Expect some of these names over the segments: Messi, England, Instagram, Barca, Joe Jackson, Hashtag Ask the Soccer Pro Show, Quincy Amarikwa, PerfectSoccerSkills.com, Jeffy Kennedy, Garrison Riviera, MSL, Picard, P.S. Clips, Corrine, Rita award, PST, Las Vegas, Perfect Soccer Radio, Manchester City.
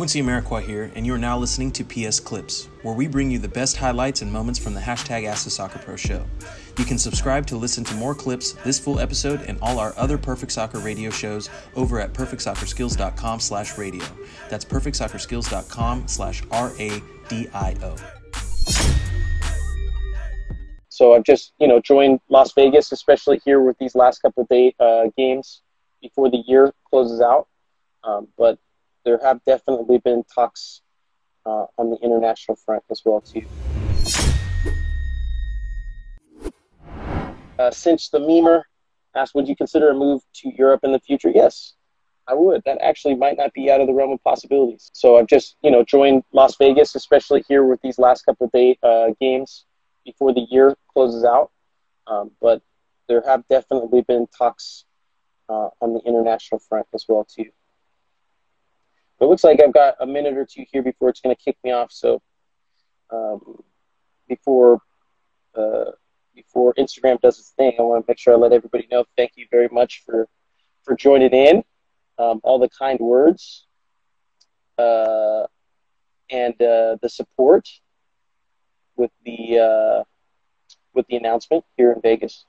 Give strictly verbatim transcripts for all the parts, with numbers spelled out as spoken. Quincy Amarikwa here, and you are now listening to P S. Clips, where we bring you the best highlights and moments from the Hashtag Ask the Soccer Pro Show. You can subscribe to listen to more clips, this full episode, and all our other Perfect Soccer Radio shows over at PerfectSoccerSkills.com slash radio. That's PerfectSoccerSkills.com slash R-A-D-I-O. So I've just, you know, joined Las Vegas, especially here with these last couple of day, uh, games before the year closes out. Um, but there have definitely been talks uh, on the international front as well, too. Uh, since the memer asked, would you consider a move to Europe in the future? Yes, I would. That actually might not be out of the realm of possibilities. So I've just, you know, joined Las Vegas, especially here with these last couple of day, uh, games before the year closes out. Um, but there have definitely been talks uh, on the international front as well, too. It looks like I've got a minute or two here before it's going to kick me off. So um, before uh, before Instagram does its thing, I want to make sure I let everybody know thank you very much for, for joining in, um, all the kind words, uh, and uh, the support with the uh, with the announcement here in Vegas.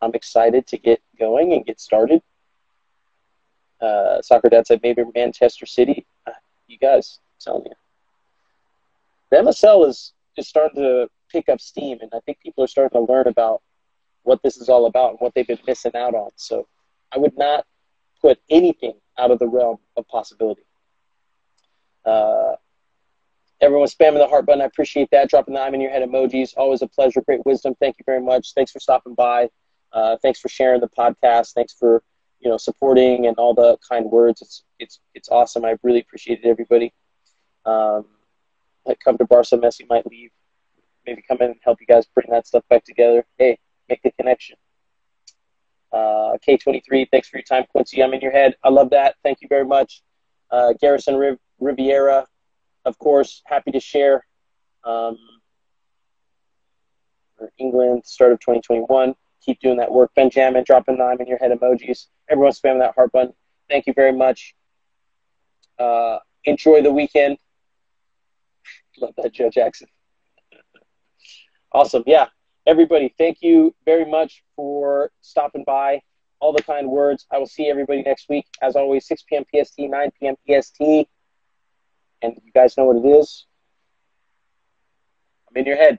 I'm excited to get going and get started. Uh, soccer dad said maybe Manchester City. Uh, you guys, I'm telling you. The M S L is, is starting to pick up steam, and I think people are starting to learn about what this is all about and what they've been missing out on. So I would not put anything out of the realm of possibility. Uh, everyone spamming the heart button. I appreciate that. Dropping the I'm in your head emojis. Always a pleasure. Great wisdom. Thank you very much. Thanks for stopping by. Uh, thanks for sharing the podcast. Thanks for you know, supporting and all the kind words. It's it's it's awesome. I really appreciate it, everybody. Um, like come to Barca, Messi might leave. Maybe come in and help you guys bring that stuff back together. Hey, make the connection. Uh, K twenty-three, thanks for your time, Quincy. I'm in your head. I love that. Thank you very much. Uh, Garrison Riv- Riviera, of course, happy to share. Um, for England, start of twenty twenty-one. Keep doing that work. Benjamin, dropping the I'm in your head emojis. Everyone spamming that heart button. Thank you very much. Uh, enjoy the weekend. Love that, Joe Jackson. Awesome. Yeah. Everybody, thank you very much for stopping by. All the kind words. I will see everybody next week. As always, six p.m. P S T, nine p.m. P S T. And you guys know what it is. I'm in your head.